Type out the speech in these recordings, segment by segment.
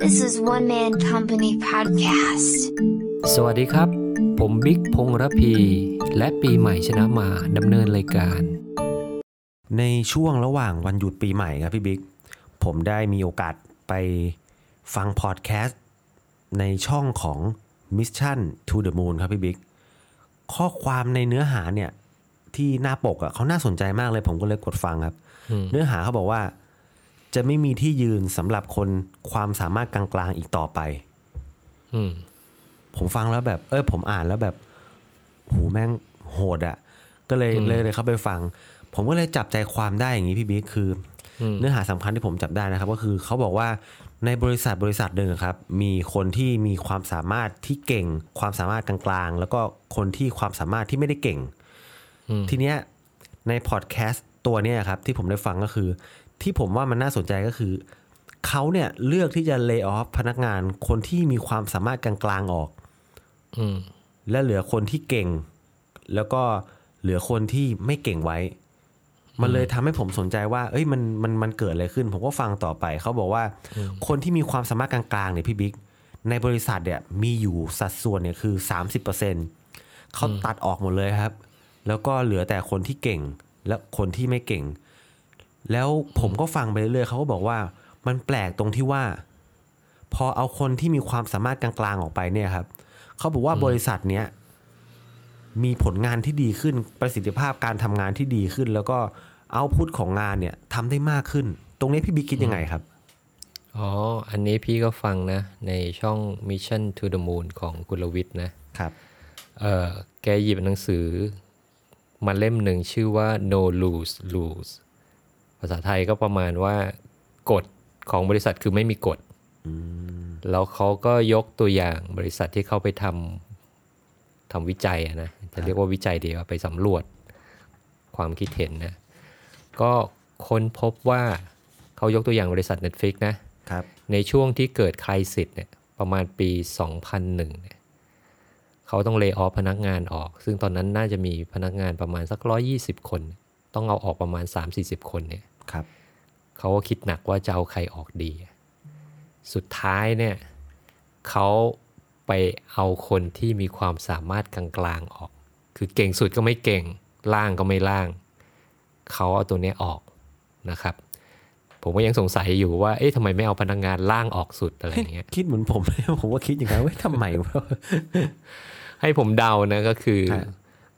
This is One Man Company podcast. สวัสดีครับผมบิ๊กพงษ์ระพีและปีใหม่ชนะมาดำเนินรายการในช่วงระหว่างวันหยุดปีใหม่ครับพี่บิ๊กผมได้มีโอกาสไปฟังพอดแคสต์ในช่องของ Miss Chan To The Moon ครับพี่บิ๊กข้อความในเนื้อหาเนี่ยที่หน้าปกอ่ะเขาน่าสนใจมากเลยผมก็เลยกดฟังครับเนื้อหาเขาบอกว่าจะไม่มีที่ยืนสำหรับคนความสามารถกลางๆอีกต่อไปผมฟังแล้วแบบผมอ่านแล้วแบบหูแม่งโหดอ่ะก็เลยเข้าไปฟังผมก็เลยจับใจความได้อย่างนี้พี่บิ๊กคือเนื้อหาสำคัญที่ผมจับได้นะครับก็คือเขาบอกว่าในบริษัทหนึ่งครับมีคนที่มีความสามารถที่เก่งความสามารถกลางๆแล้วก็คนที่ความสามารถที่ไม่ได้เก่งทีเนี้ยในพอดแคสต์ตัวเนี้ยครับที่ผมได้ฟังก็คือที่ผมว่ามันน่าสนใจก็คือเขาเนี่ยเลือกที่จะเลย์ออฟพนักงานคนที่มีความสามารถกลางๆออกและเหลือคนที่เก่งแล้วก็เหลือคนที่ไม่เก่งไว้มันเลยทำให้ผมสนใจว่าเอ้ยมันเกิดอะไรขึ้นผมก็ฟังต่อไปเขาบอกว่าคนที่มีความสามารถกลางๆเนี่ยพี่บิ๊กในบริษัทเนี่ยมีอยู่สัดส่วนเนี่ยคือ 30% เขาตัดออกหมดเลยครับแล้วก็เหลือแต่คนที่เก่งและคนที่ไม่เก่งแล้วผมก็ฟังไปเรื่อยๆเขาก็บอกว่ามันแปลกตรงที่ว่าพอเอาคนที่มีความสามารถกลางๆออกไปเนี่ยครับเขาบอกว่าบริษัทเนี้ยมีผลงานที่ดีขึ้นประสิทธิภาพการทำงานที่ดีขึ้นแล้วก็เอาท์พุตของงานเนี่ยทำได้มากขึ้นตรงนี้พี่บิ๊กคิดยังไงครับอ๋ออันนี้พี่ก็ฟังนะในช่อง Mission to the Moon ของกุลวิทย์นะครับแกหยิบหนังสือมาเล่มหนึ่งชื่อว่า No Lose Lose ภาษาไทยก็ประมาณว่ากฎของบริษัทคือไม่มีกฎแล้วเขาก็ยกตัวอย่างบริษัทที่เข้าไปทำวิจัยนะจะเรียกว่าวิจัยดีกว่าไปสำรวจความคิดเห็นนะก็ค้นพบว่าเขายกตัวอย่างบริษัท Netflix นะครับในช่วงที่เกิดไครซิสเนี่ยประมาณปี 2001 เนี่ยเขาต้องเลย์ออฟพนักงานออกซึ่งตอนนั้นน่าจะมีพนักงานประมาณสัก120คนต้องเอาออกประมาณ 3-40 คนเนี่ยครับเขาก็คิดหนักว่าจะเอาใครออกดีสุดท้ายเนี่ยเขาไปเอาคนที่มีความสามารถกลางๆออกคือเก่งสุดก็ไม่เก่งล่างก็ไม่ล่างเขาเอาตัวนี้ออกนะครับผมก็ยังสงสัยอยู่ว่าเอ๊ะทำไมไม่เอาพนักงานล่างออกสุดอะไรเงี้ยคิดเหมือนผมเลยผมว่าคิดอย่างนั้นว่าทำไมให้ผมเดานะก็คือ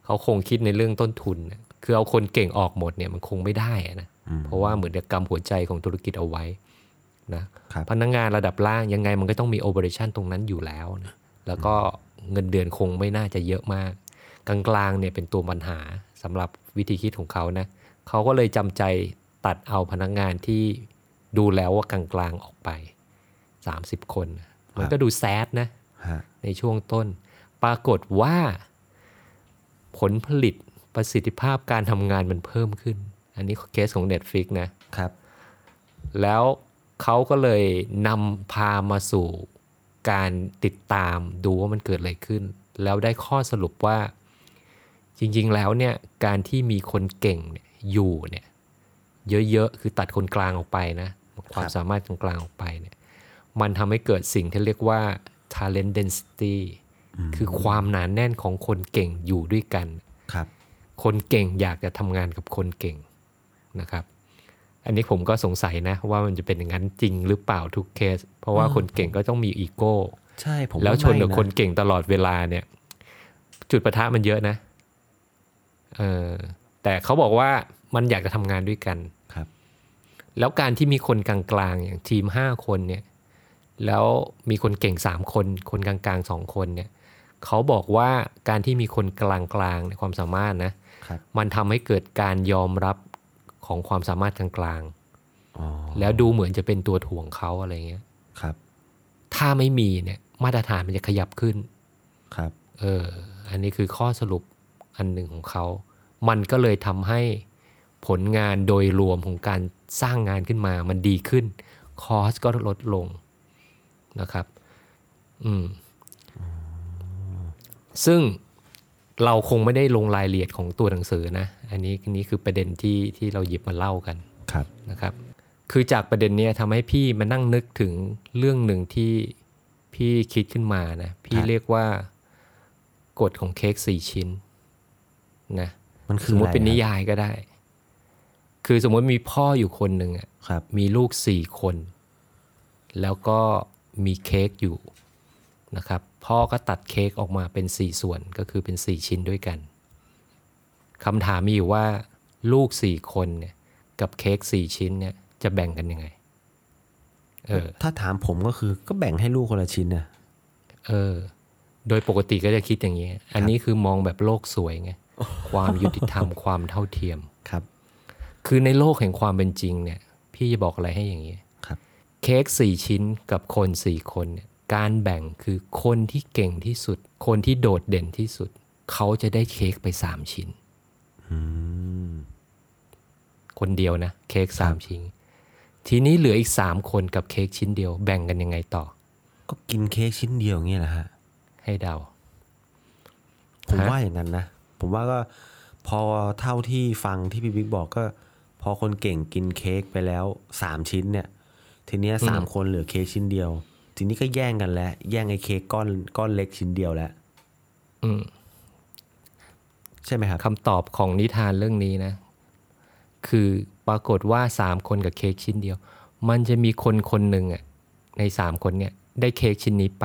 เขาคงคิดในเรื่องต้นทุนคือเอาคนเก่งออกหมดเนี่ยมันคงไม่ได้นะเพราะว่าเหมือนกำหัวใจของธุรกิจเอาไว้นะพนักงานระดับล่างยังไงมันก็ต้องมีโอเปอเรชั่นตรงนั้นอยู่แล้วนะแล้วก็เงินเดือนคงไม่น่าจะเยอะมากกลางๆเนี่ยเป็นตัวปัญหาสำหรับวิธีคิดของเขานะเขาก็เลยจำใจตัดเอาพนักงานที่ดูแล้วว่ากลางๆออกไป30คนมันก็ดูแซดนะในช่วงต้นปรากฏว่าผลผลิตประสิทธิภาพการทำงานมันเพิ่มขึ้นอันนี้เคสของ Netflix นะครับแล้วเขาก็เลยนำพามาสู่การติดตามดูว่ามันเกิดอะไรขึ้นแล้วได้ข้อสรุปว่าจริงๆแล้วเนี่ยการที่มีคนเก่งอยู่เนี่ยเยอะๆคือตัดคนกลางออกไปนะความสามารถกลางๆออกไปเนี่ยมันทำให้เกิดสิ่งที่เรียกว่า talent density คือความหนาแน่นของคนเก่งอยู่ด้วยกันครับคนเก่งอยากจะทำงานกับคนเก่งนะครับอันนี้ผมก็สงสัยนะว่ามันจะเป็นอย่างนั้นจริงหรือเปล่าทุกเคสเพราะว่าคนเก่งก็ต้องมีอีโก้ใช่ผมแล้วชนกับคนเก่งตลอดเวลาเนี่ยจุดปะทะมันเยอะนะแต่เขาบอกว่ามันอยากจะทำงานด้วยกันครับแล้วการที่มีคนกลางๆอย่างทีม5คนเนี่ยแล้วมีคนเก่ง3คนคนกลางๆ2คนเนี่ยเขาบอกว่าการที่มีคนกลางๆในความสามารถนะมันทำให้เกิดการยอมรับของความสามารถกลางๆ แล้วดูเหมือนจะเป็นตัวถ่วงเขาอะไรเงี้ยครับถ้าไม่มีเนี่ยมาตรฐานมันจะขยับขึ้นครับอันนี้คือข้อสรุปอันหนึ่งของเขามันก็เลยทำให้ผลงานโดยรวมของการสร้างงานขึ้นมามันดีขึ้นคอสก็ลดลงนะครับซึ่งเราคงไม่ได้ลงรายละเอียดของตัวหนังสือนะอันนี้คือประเด็นที่เราหยิบมาเล่ากันนะครับ คือจากประเด็นนี้ทำให้พี่มานั่งนึกถึงเรื่องหนึ่งที่พี่คิดขึ้นมานะพี่เรียกว่ากฎของเค้ก4ชิ้นนะมันคือสมมติเป็นนิยายก็ได้คือสมมติมีพ่ออยู่คนหนึ่งอ่ะมีลูก4คนแล้วก็มีเค้กอยู่นะครับพ่อก็ตัดเค้กออกมาเป็น4ส่วนก็คือเป็น4ชิ้นด้วยกันคำถามมีอยู่ว่าลูก4คนเนี่ยกับเค้ก4ชิ้นเนี่ยจะแบ่งกันยังไงถ้าถามผมก็คือก็แบ่งให้ลูกคนละชิ้นนะโดยปกติก็จะคิดอย่างนี้อันนี้คือมองแบบโลกสวยไง ความยุติธรรม ความเท่าเทียมครับคือในโลกแห่งความเป็นจริงเนี่ยพี่จะบอกอะไรให้อย่างนี้ครับเค้ก4ชิ้นกับคน4คนเนี่ยการแบ่งคือคนที่เก่งที่สุดคนที่โดดเด่นที่สุดเขาจะได้เค้กไป3ชิ้นคนเดียวนะเค้ก3ชิ้นทีนี้เหลืออีก3คนกับเค้กชิ้นเดียวแบ่งกันยังไงต่อก็กินเค้กชิ้นเดียวอย่างนี้แหละฮะให้เดาผมว่าอย่างนั้นนะผมว่าก็พอเท่าที่ฟังที่พี่บิ๊กบอกก็พอคนเก่งกินเค้กไปแล้ว3ชิ้นเนี่ยทีนี้3คนเหลือเค้กชิ้นเดียวทีนี้ก็แย่งกันแล้วแย่งไอ้เค้กก้อนเล็กชิ้นเดียวแล้วใช่ไหมครับคำตอบของนิทานเรื่องนี้นะคือปรากฏว่า3คนกับเค้กชิ้นเดียวมันจะมีคนคนหนึ่งอ่ะใน3คนเนี่ยได้เค้กชิ้นนี้ไป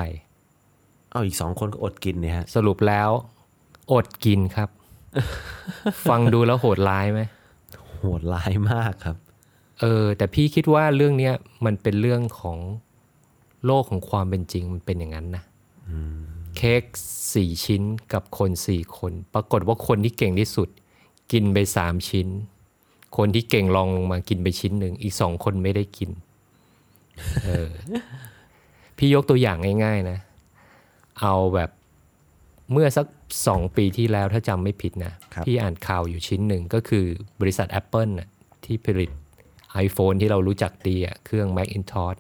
เอาอีก2คนก็อดกินเนี่ยฮะสรุปแล้วอดกินครับ ฟังดูแล้วโหดร้ายไหมโหดร้ายมากครับแต่พี่คิดว่าเรื่องนี้มันเป็นเรื่องของโลกของความเป็นจริงมันเป็นอย่างนั้นนะเค้ก4ชิ้นกับคน4คนปรากฏว่าคนที่เก่งที่สุดกินไป3ชิ้นคนที่เก่งลองลงมากินไปชิ้นหนึ่งอีก2คนไม่ได้กิน พี่ยกตัวอย่างง่ายๆนะเอาแบบเมื่อสัก2ปีที่แล้วถ้าจำไม่ผิดนะพี่อ่านข่าวอยู่ชิ้นหนึ่งก็คือบริษัท Apple น่ะที่ผลิต iPhone ที่เรารู้จักดีอ่ะเครื่อง Macintosh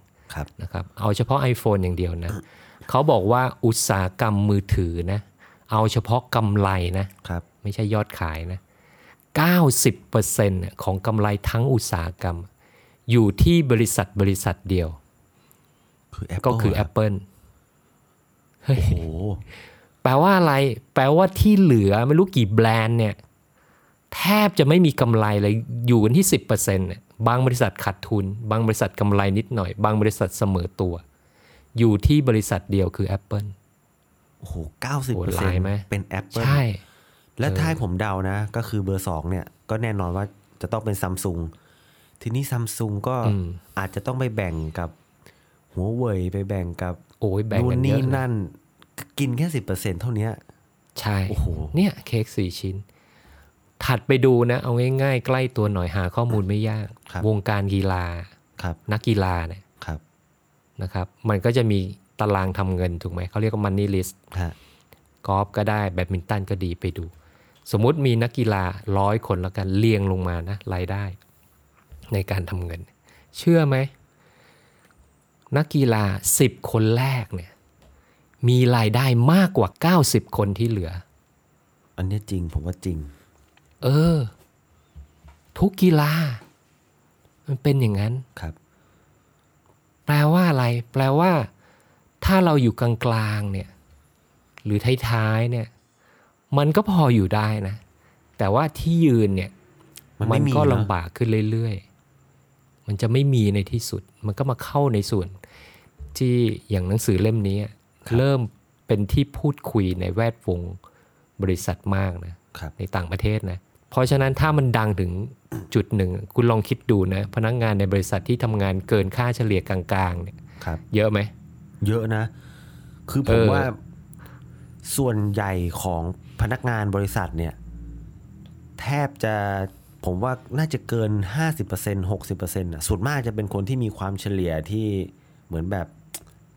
นะครับเอาเฉพาะ iPhone อย่างเดียวนะเขาบอกว่าอุตสาหกรรมมือถือนะเอาเฉพาะกำไรนะไม่ใช่ยอดขายนะ 90% ของกำไรทั้งอุตสาหกรรมอยู่ที่บริษัทเดียวก็คือ Apple โอ้โหแปลว่าอะไรแปลว่าที่เหลือไม่รู้กี่แบรนด์เนี่ยแทบจะไม่มีกำไรเลยอยู่กันที่ 10% เนี่ยบางบริษัทขาดทุนบางบริษัทกำไรนิดหน่อยบางบริษัทเสมอตัวอยู่ที่บริษัทเดียวคือ Apple โอ้โห 90% เป็น Apple ใช่และถ้าให้ผมเดานะก็คือเบอร์2เนี่ยก็แน่นอนว่าจะต้องเป็น Samsung ทีนี้ Samsung ก็อาจจะต้องไปแบ่งกับ Huawei ไปแบ่งกับนู่นนี่นั่นกินแค่ 10% เท่านี้ใช่โอ้โหเนี่ยเค้ก4ชิ้นถัดไปดูนะเอาง่ายๆใกล้ตัวหน่อยหาข้อมูลไม่ยากวงการกีฬานักกีฬาเนี่ยนะครับมันก็จะมีตารางทำเงินถูกไหมเขาเรียกว่า money list กอล์ฟก็ได้แบดมินตันก็ดีไปดูสมมุติมีนักกีฬา100คนแล้วกันเรียงลงมานะรายได้ในการทำเงินเชื่อไหมนักกีฬา10คนแรกเนี่ยมีรายได้มากกว่า90คนที่เหลืออันนี้จริงผมว่าจริงทุกกีฬามันเป็นอย่างนั้นครับแปลว่าอะไรแปลว่าถ้าเราอยู่กลางๆเนี่ยหรือท้ายๆเนี่ยมันก็พออยู่ได้นะแต่ว่าที่ยืนเนี่ยมันก็ลำบากขึ้นเรื่อยๆมันจะไม่มีในที่สุดมันก็มาเข้าในส่วนที่อย่างหนังสือเล่มนี้เริ่มเป็นที่พูดคุยในแวดวงบริษัทมากนะในต่างประเทศนะเพราะฉะนั้นถ้ามันดังถึงจุดหนึ่งคุณลองคิดดูนะพนักงานในบริษัทที่ทำงานเกินค่าเฉลี่ยกลางๆเนี่ยเยอะไหมเยอะนะคือผมว่าส่วนใหญ่ของพนักงานบริษัทเนี่ยแทบจะผมว่าน่าจะเกิน 50% 60% นะส่วนมากจะเป็นคนที่มีความเฉลี่ยที่เหมือนแบบ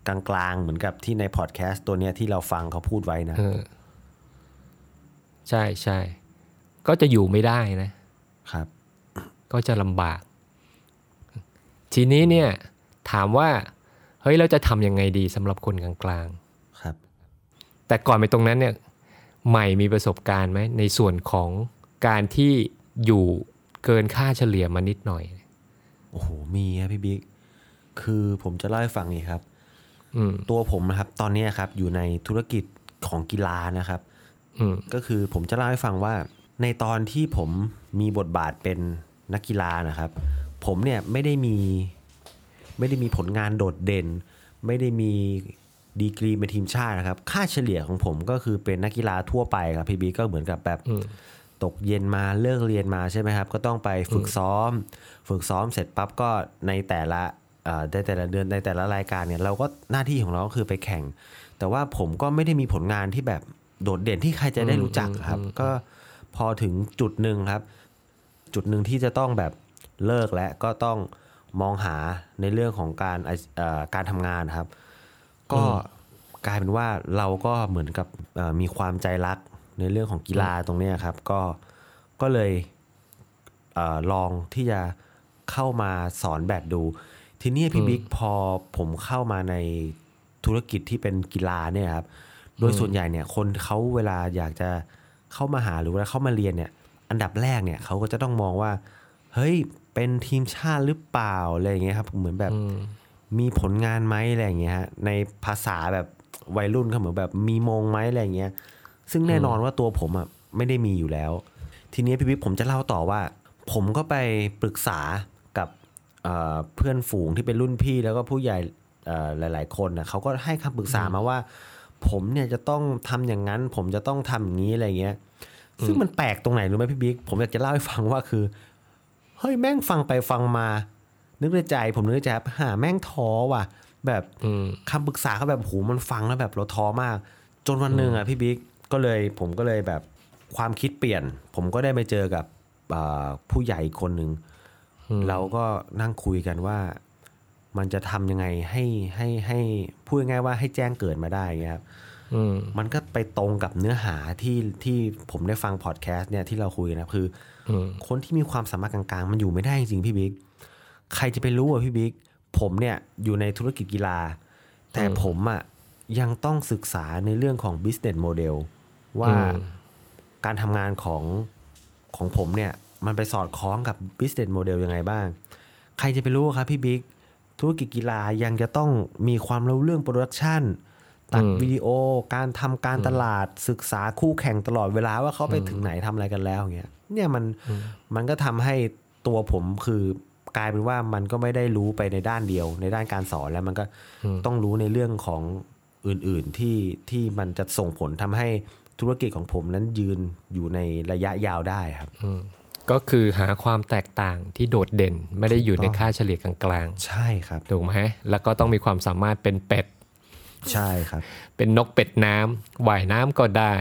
กลางๆเหมือนกับที่ในพอดแคสต์ตัวเนี้ยที่เราฟังเขาพูดไว้นะใช่ๆก็จะอยู่ไม่ได้นะครับก็จะลำบากทีนี้เนี่ยถามว่าเฮ้ยเราจะทำยังไงดีสำหรับคนกลางๆครับแต่ก่อนไปตรงนั้นเนี่ยใหม่มีประสบการณ์ไหมในส่วนของการที่อยู่เกินค่าเฉลี่ยมานิดหน่อย โอ้โหมีครับพี่บิ๊กคือผมจะเล่าให้ฟังนี่ครับตัวผมนะครับตอนนี้ครับอยู่ในธุรกิจของกีฬานะครับก็คือผมจะเล่าให้ฟังว่าในตอนที่ผมมีบทบาทเป็นนักกีฬานะครับผมเนี่ยไม่ได้มีผลงานโดดเด่นไม่ได้มีดีกรีเป็นทีมชาตินะครับค่าเฉลี่ยของผมก็คือเป็นนักกีฬาทั่วไปครับพี่บีก็เหมือนกับแบบตกเย็นมาเลิกเรียนมาใช่ไหมครับก็ต้องไปฝึกซ้อมเสร็จปั๊บก็ในแต่ละเดือนในแต่ละรายการเนี่ยเราก็หน้าที่ของเราก็คือไปแข่งแต่ว่าผมก็ไม่ได้มีผลงานที่แบบโดดเด่นที่ใครจะได้รู้จักครับก็พอถึงจุดหนึ่งที่จะต้องแบบเลิกและก็ต้องมองหาในเรื่องของการทำงานครับก็กลายเป็นว่าเราก็เหมือนกับมีความใจรักในเรื่องของกีฬาตรงนี้ครับก็เลยลองที่จะเข้ามาสอนแบดดูทีนี้พี่บิ๊กพอผมเข้ามาในธุรกิจที่เป็นกีฬาเนี่ยครับโดยส่วนใหญ่เนี่ยคนเขาเวลาอยากจะเข้ามาหาหรือว่าเข้ามาเรียนเนี่ยอันดับแรกเนี่ยเขาก็จะต้องมองว่าเฮ้ยเป็นทีมชาติหรือเปล่าอะไรอย่างเงี้ยครับเหมือนแบบมีผลงานไหมอะไรอย่างเงี้ยฮะในภาษาแบบวัยรุ่นเขาเหมือนแบบมีมงไหมอะไรอย่างเงี้ยซึ่งแน่นอนว่าตัวผมอ่ะไม่ได้มีอยู่แล้วทีนี้พี่บิ๊กผมจะเล่าต่อว่าผมก็ไปปรึกษากับเพื่อนฝูงที่เป็นรุ่นพี่แล้วก็ผู้ใหญ่หลายๆคนนะเขาก็ให้คำปรึกษามาว่าผมเนี่ยจะต้องทำอย่างนั้นผมจะต้องทำอย่างนี้อะไรเงี้ยซึ่งมันแปลกตรงไหนรู้ไหมพี่บิ๊กผมอยากจะเล่าให้ฟังว่าคือเฮ้ยแม่งฟังไปฟังมานึกในใจผมนึกในใจหาแม่งท้อว่ะแบบคำปรึกษาเขาแบบโหมันฟังแล้วแบบเราท้อมากจนวันนึงอ่ะพี่บิ๊กผมก็เลยแบบความคิดเปลี่ยนผมก็ได้ไปเจอกับผู้ใหญ่คนนึงเราก็นั่งคุยกันว่ามันจะทำยังไงให้พูดง่ายว่าให้แจ้งเกิดมาได้ครับมันก็ไปตรงกับเนื้อหาที่ผมได้ฟังพอดแคสต์เนี่ยที่เราคุยนะคือคนที่มีความสามารถกลางๆมันอยู่ไม่ได้จริงๆพี่บิ๊กใครจะไปรู้อ่ะพี่บิ๊กผมเนี่ยอยู่ในธุรกิจกีฬาแต่ผมอ่ะยังต้องศึกษาในเรื่องของ business model ว่าการทำงานของผมเนี่ยมันไปสอดคล้องกับ business model ยังไงบ้างใครจะไปรู้ครับพี่บิ๊กธุรกิจกีฬายังจะต้องมีความรู้เรื่อง production ตัดวิดีโอการทำการตลาดศึกษาคู่แข่งตลอดเวลาว่าเขาไปถึงไหนทำอะไรกันแล้วอย่างเงี้ยเนี่ยมันก็ทำให้ตัวผมคือกลายเป็นว่ามันก็ไม่ได้รู้ไปในด้านเดียวในด้านการสอนแล้วมันก็ต้องรู้ในเรื่องของอื่นๆที่มันจะส่งผลทำให้ธุรกิจของผมนั้นยืนอยู่ในระยะยาวได้ครับก็คือหาความแตกต่างที่โดดเด่นไม่ได้อยู่ในค่าเฉลี่ยกลางๆใช่ครับถูกไหมแล้วก็ต้องมีความสามารถเป็นเป็ดใช่ครับเป็นนกเป็ดน้ำว่ายน้ำก็ได้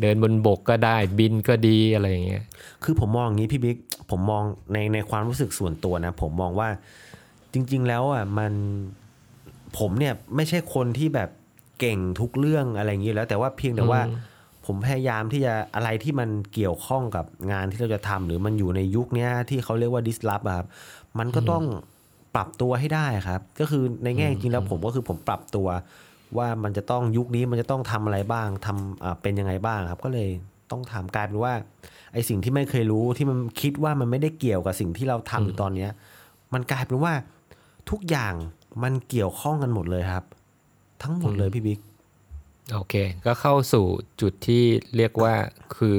เดินบนบกก็ได้บินก็ดีอะไรอย่างเงี้ยคือผมมองอย่างนี้พี่บิ๊กผมมองในความรู้สึกส่วนตัวนะผมมองว่าจริงๆแล้วอ่ะมันผมเนี่ยไม่ใช่คนที่แบบเก่งทุกเรื่องอะไรอย่างนี้แล้วแต่ว่าเพียงแต่ว่าผมพยายามที่จะอะไรที่มันเกี่ยวข้องกับงานที่เราจะทำหรือมันอยู่ในยุคนี้ที่เขาเรียกว่า disrupt ครับมันก็ต้องปรับตัวให้ได้ครับก็คือในแง่จริงแล้วผมก็คือผมปรับตัวว่ามันจะต้องยุคนี้มันจะต้องทำอะไรบ้างทำเป็นยังไงบ้างครับก็เลยต้องทำกลายเป็นว่าไอสิ่งที่ไม่เคยรู้ที่มันคิดว่ามันไม่ได้เกี่ยวกับสิ่งที่เราทำอยู่ตอนนี้มันกลายเป็นว่าทุกอย่างมันเกี่ยวข้องกันหมดเลยครับทั้งหมดเลยพี่บิ๊กโอเคก็เข้าสู่จุดที่เรียกว่าคือ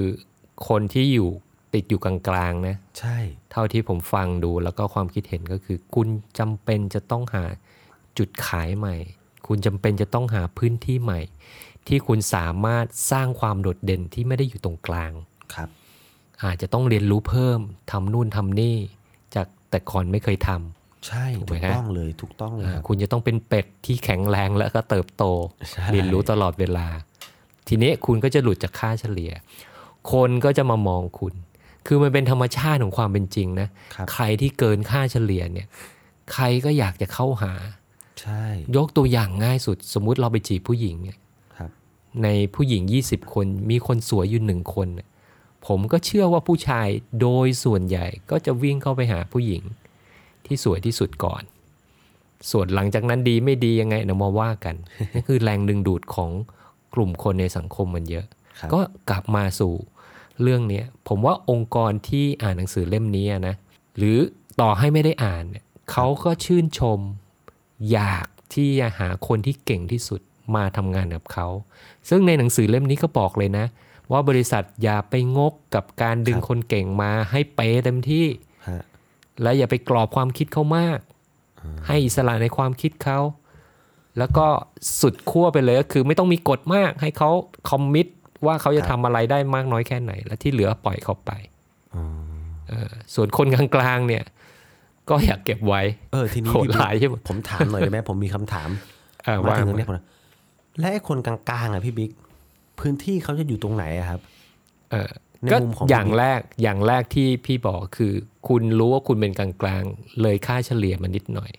คนที่อยู่ติดอยู่กลางๆนะใช่เท่าที่ผมฟังดูแล้วก็ความคิดเห็นก็คือคุณจำเป็นจะต้องหาจุดขายใหม่คุณจำเป็นจะต้องหาพื้นที่ใหม่ที่คุณสามารถสร้างความโดดเด่นที่ไม่ได้อยู่ตรงกลางครับอาจจะต้องเรียนรู้เพิ่มทำนู่นทำนี่จากแต่ก่อนไม่เคยทำใช่ถูกต้องเลยคุณจะต้องเป็นเป็ดที่แข็งแรงแล้วก็เติบโตเรียนรู้ตลอดเวลาทีนี้คุณก็จะหลุดจากค่าเฉลี่ยคนก็จะมามองคุณคือมันเป็นธรรมชาติของความเป็นจริงนะใครที่เกินค่าเฉลี่ยเนี่ยใครก็อยากจะเข้าหาใช่ยกตัวอย่างง่ายสุดสมมุติเราไปจีบผู้หญิงเนี่ยในผู้หญิง20คนมีคนสวยอยู่1คนผมก็เชื่อว่าผู้ชายโดยส่วนใหญ่ก็จะวิ่งเข้าไปหาผู้หญิงที่สวยที่สุดก่อนส่วนหลังจากนั้นดีไม่ดียังไงเดี๋ยวมาว่ากันนั่นคือแรงดึงดูดของกลุ่มคนในสังคมมันเยอะก็กลับมาสู่เรื่องนี้ผมว่าองค์กรที่อ่านหนังสือเล่มนี้นะหรือ ต่อให้ไม่ได้อ่านเขาก็ชื่นชมอยากที่จะหาคนที่เก่งที่สุดมาทำงานกับเขาซึ่งในหนังสือเล่มนี้ก็บอกเลยนะว่าบริษัทอย่าไปงกกับการดึงคนเก่งมาให้เป๊ะเต็มที่และอย่าไปกรอบความคิดเขามากให้อิสระในความคิดเขาแล้วก็สุดขั้วไปเลยก็คือไม่ต้องมีกฎมากให้เขาคอมมิตว่าเขาจะทำอะไรได้มากน้อยแค่ไหนและที่เหลือปล่อยเขาไปส่วนคนกลางๆเนี่ยก็อยากเก็บไว้ทีนี้ผมถามหน่อยได้ไหมผมมีคำถามว่าถึงตรงนี้ผมและไอ้คนกลางๆอ่ะพี่บิ๊กพื้นที่เขาจะอยู่ตรงไหนครับก็อย่างแรกที่พี่บอกคือคุณรู้ว่าคุณเป็นกลางๆเลยค่าเฉลี่ยมันนิดหน่อย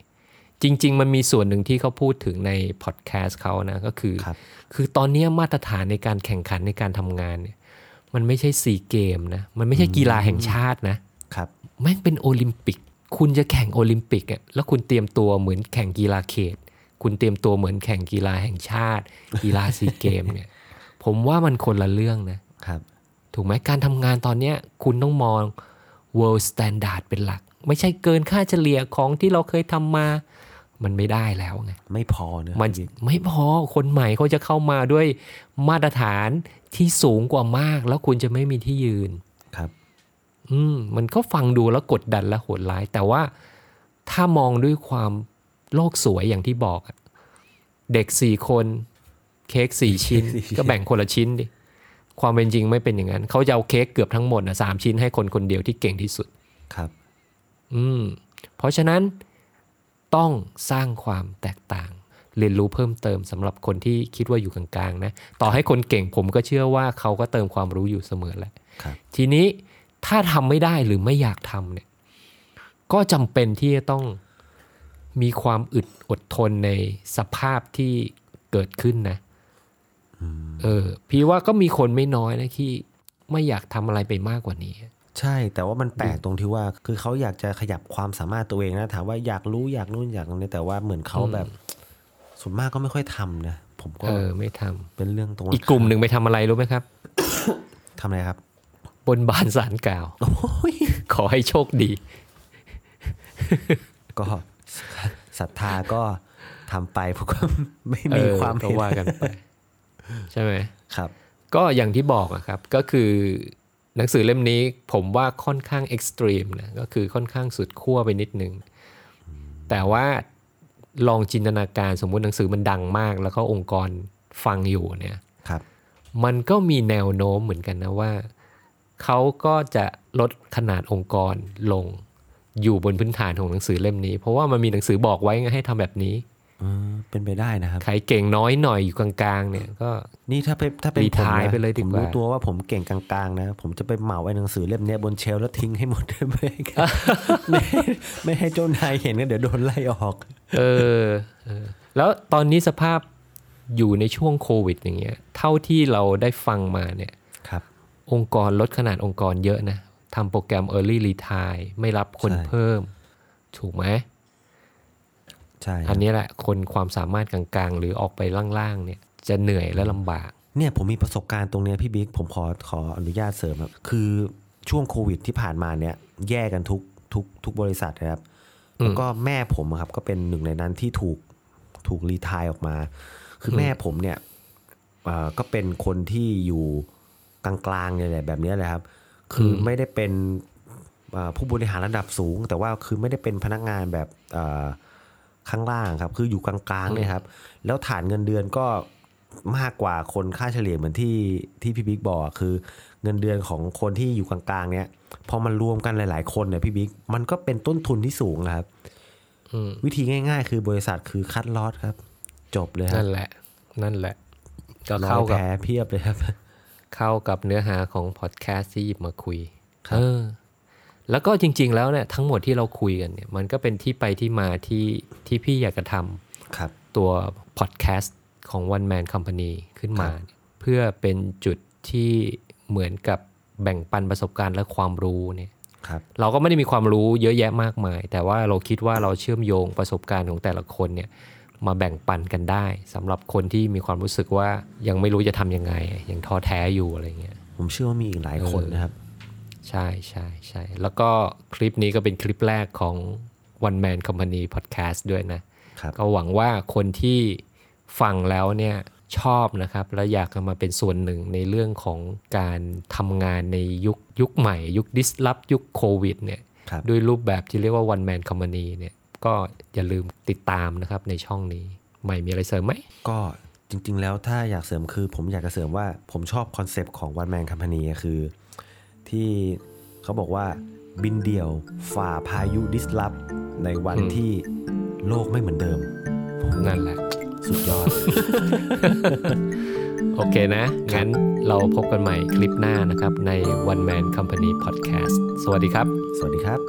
จริงๆมันมีส่วนหนึ่งที่เขาพูดถึงในพอดแคสต์เขานะก็คือตอนนี้มาตรฐานในการแข่งขันในการทำงานเนี่ยมันไม่ใช่ซีเกมนะมันไม่ใช่กีฬาแห่งชาตินะครับแม่งเป็นโอลิมปิกคุณจะแข่งโอลิมปิกอ่ะแล้วคุณเตรียมตัวเหมือนแข่งกีฬาเขตคุณเตรียมตัวเหมือนแข่งกีฬาแห่งชาติกีฬาซีเกมเนี่ยผมว่ามันคนละเรื่องนะครับถูกไหมการทำงานตอนนี้คุณต้องมอง world standard เป็นหลักไม่ใช่เกินค่าเฉลี่ยของที่เราเคยทำมามันไม่ได้แล้วไงไม่พอนะมันไม่พอคนใหม่เขาจะเข้ามาด้วยมาตรฐานที่สูงกว่ามากแล้วคุณจะไม่มีที่ยืนครับมันก็ฟังดูแล้วกดดันและโหดร้ายแต่ว่าถ้ามองด้วยความโลกสวยอย่างที่บอกเด็ก4คนเค้ก4ชิ้น ก็แบ่งคนละชิ้นดิความเป็นจริงไม่เป็นอย่างนั้นเขาจะเอาเค้กเกือบทั้งหมด3ชิ้นให้คนคนเดียวที่เก่งที่สุดครับเพราะฉะนั้นต้องสร้างความแตกต่างเรียนรู้เพิ่มเติมสำหรับคนที่คิดว่าอยู่กลางๆนะต่อให้คนเก่งผมก็เชื่อว่าเขาก็เติมความรู้อยู่เสมอแหละทีนี้ถ้าทำไม่ได้หรือไม่อยากทำเนี่ยก็จำเป็นที่จะต้องมีความอึดอดทนในสภาพที่เกิดขึ้นนะพี่ว่าก็มีคนไม่น้อยนะที่ไม่อยากทำอะไรไปมากกว่านี้ใช่แต่ว่ามันแปลกตรงที่ว่าคือเขาอยากจะขยับความสามารถตัวเองนะถามว่าอยากรู้อยากนู่นอยากนี่แต่ว่าเหมือนเขาแบบส่วนมากก็ไม่ค่อยทำนะผมก็ไม่ทำเป็นเรื่องตรงอีกกลุ่มหนึ่งไปทำอะไรรู้ไหมครับ ทำอะไรครับบนบานศาลกล่าว ขอให้โชคดี ก็ศรัทธาก็ทำไปเพราะไม่มีความเห็นว่ากันไปใช่ไหมครับก็อย่างที่บอกครับก็คือหนังสือเล่มนี้ผมว่าค่อนข้างเอ็กซ์ตรีมนะก็คือค่อนข้างสุดขั้วไปนิดนึงแต่ว่าลองจินตนาการสมมุติหนังสือมันดังมากแล้วก็องค์กรฟังอยู่เนี่ยครับมันก็มีแนวโน้มเหมือนกันนะว่าเขาก็จะลดขนาดองค์กรลงอยู่บนพื้นฐานของหนังสือเล่มนี้เพราะว่ามันมีหนังสือบอกไว้ให้ทำแบบนี้เป็นไปได้นะครับใครเก่งน้อยหน่อยอยู่กลางๆเนี่ยก็นี่ถ้าเป็นผมนะผมรู้ตัวว่าผมเก่งกลางๆนะผมจะไปเหมาไอ้หนังสือเล่มนี้บนเชลฟ์แล้วทิ้งให้หมดได้ไหมครับ ไม่ให้เจ้านายเห็นก็เดี๋ยวโดนไล่ออกแล้วตอนนี้สภาพอยู่ในช่วงโควิดอย่างเงี้ยเท่าที่เราได้ฟังมาเนี่ยครับองค์กรลดขนาดองค์กรเยอะนะทำโปรแกรม Early Retire ไม่รับคนเพิ่มถูกไหมอันนี้แหละคนความสามารถกลางๆหรือออกไปล่างๆเนี่ยจะเหนื่อยและลำบากเนี่ยผมมีประสบการณ์ตรงเนี้ยพี่บิ๊กผมขออนุญาตเสริมครับคือช่วงโควิดที่ผ่านมาเนี่ยแย่กันทุกบริษัทนะครับแล้วก็แม่ผมครับก็เป็นหนึ่งในนั้นที่ถูกรีไทร์ออกมาคือแม่ผมเนี่ยก็เป็นคนที่อยู่กลางๆเนี่ยแหละแบบนี้แหละครับคือไม่ได้เป็นผู้บริหารระดับสูงแต่ว่าคือไม่ได้เป็นพนักงานแบบข้างล่างครับคืออยู่กลางๆเลยครับแล้วฐานเงินเดือนก็มากกว่าคนค่าเฉลี่ยเหมือนที่พี่บิ๊กบอกคือเงินเดือนของคนที่อยู่กลางๆเนี่ยพอมันรวมกันหลายๆคนเนี่ยพี่บิ๊กมันก็เป็นต้นทุนที่สูงครับวิธีง่ายๆคือบริษัทคือคัดลอตครับจบเลยครับนั่นแหละก็เข้ากับแพ้เพียบเลยครับเข้ากับเนื้อหาของพอดแคสต์ที่หยิบมาคุยแล้วก็จริงๆแล้วเนี่ยทั้งหมดที่เราคุยกันเนี่ยมันก็เป็นที่ไปที่มาที่พี่อยากจะทำตัวพอดแคสต์ของ One Man Company ขึ้นมาเพื่อเป็นจุดที่เหมือนกับแบ่งปันประสบการณ์และความรู้เนี่ยเราก็ไม่ได้มีความรู้เยอะแยะมากมายแต่ว่าเราคิดว่าเราเชื่อมโยงประสบการณ์ของแต่ละคนเนี่ยมาแบ่งปันกันได้สำหรับคนที่มีความรู้สึกว่ายังไม่รู้จะทำยังไงยังท้อแท้อยู่อะไรเงี้ยผมเชื่อว่ามีอีกหลายคนนะครับ ใช่ๆๆแล้วก็คลิปนี้ก็เป็นคลิปแรกของ One Man Company Podcast ด้วยนะก็หวังว่าคนที่ฟังแล้วเนี่ยชอบนะครับและอยากมาเป็นส่วนหนึ่งในเรื่องของการทำงานในยุคใหม่ยุค disrupt ยุคโควิดเนี่ยด้วยรูปแบบที่เรียกว่า One Man Company เนี่ยก็อย่าลืมติดตามนะครับในช่องนี้ใหม่มีอะไรเสริมไหมก็จริงๆแล้วถ้าอยากเสริมคือผมอยากจะเสริมว่าผมชอบคอนเซปต์ของ One Man Company คือที่เขาบอกว่าบินเดี่ยวฝ่าพายุ disrupt ในวันที่โลกไม่เหมือนเดิมนั่นแหละสุดยอด โอเคนะงั้นเราพบกันใหม่คลิปหน้านะครับใน One Man Company Podcast สวัสดีครับสวัสดีครับ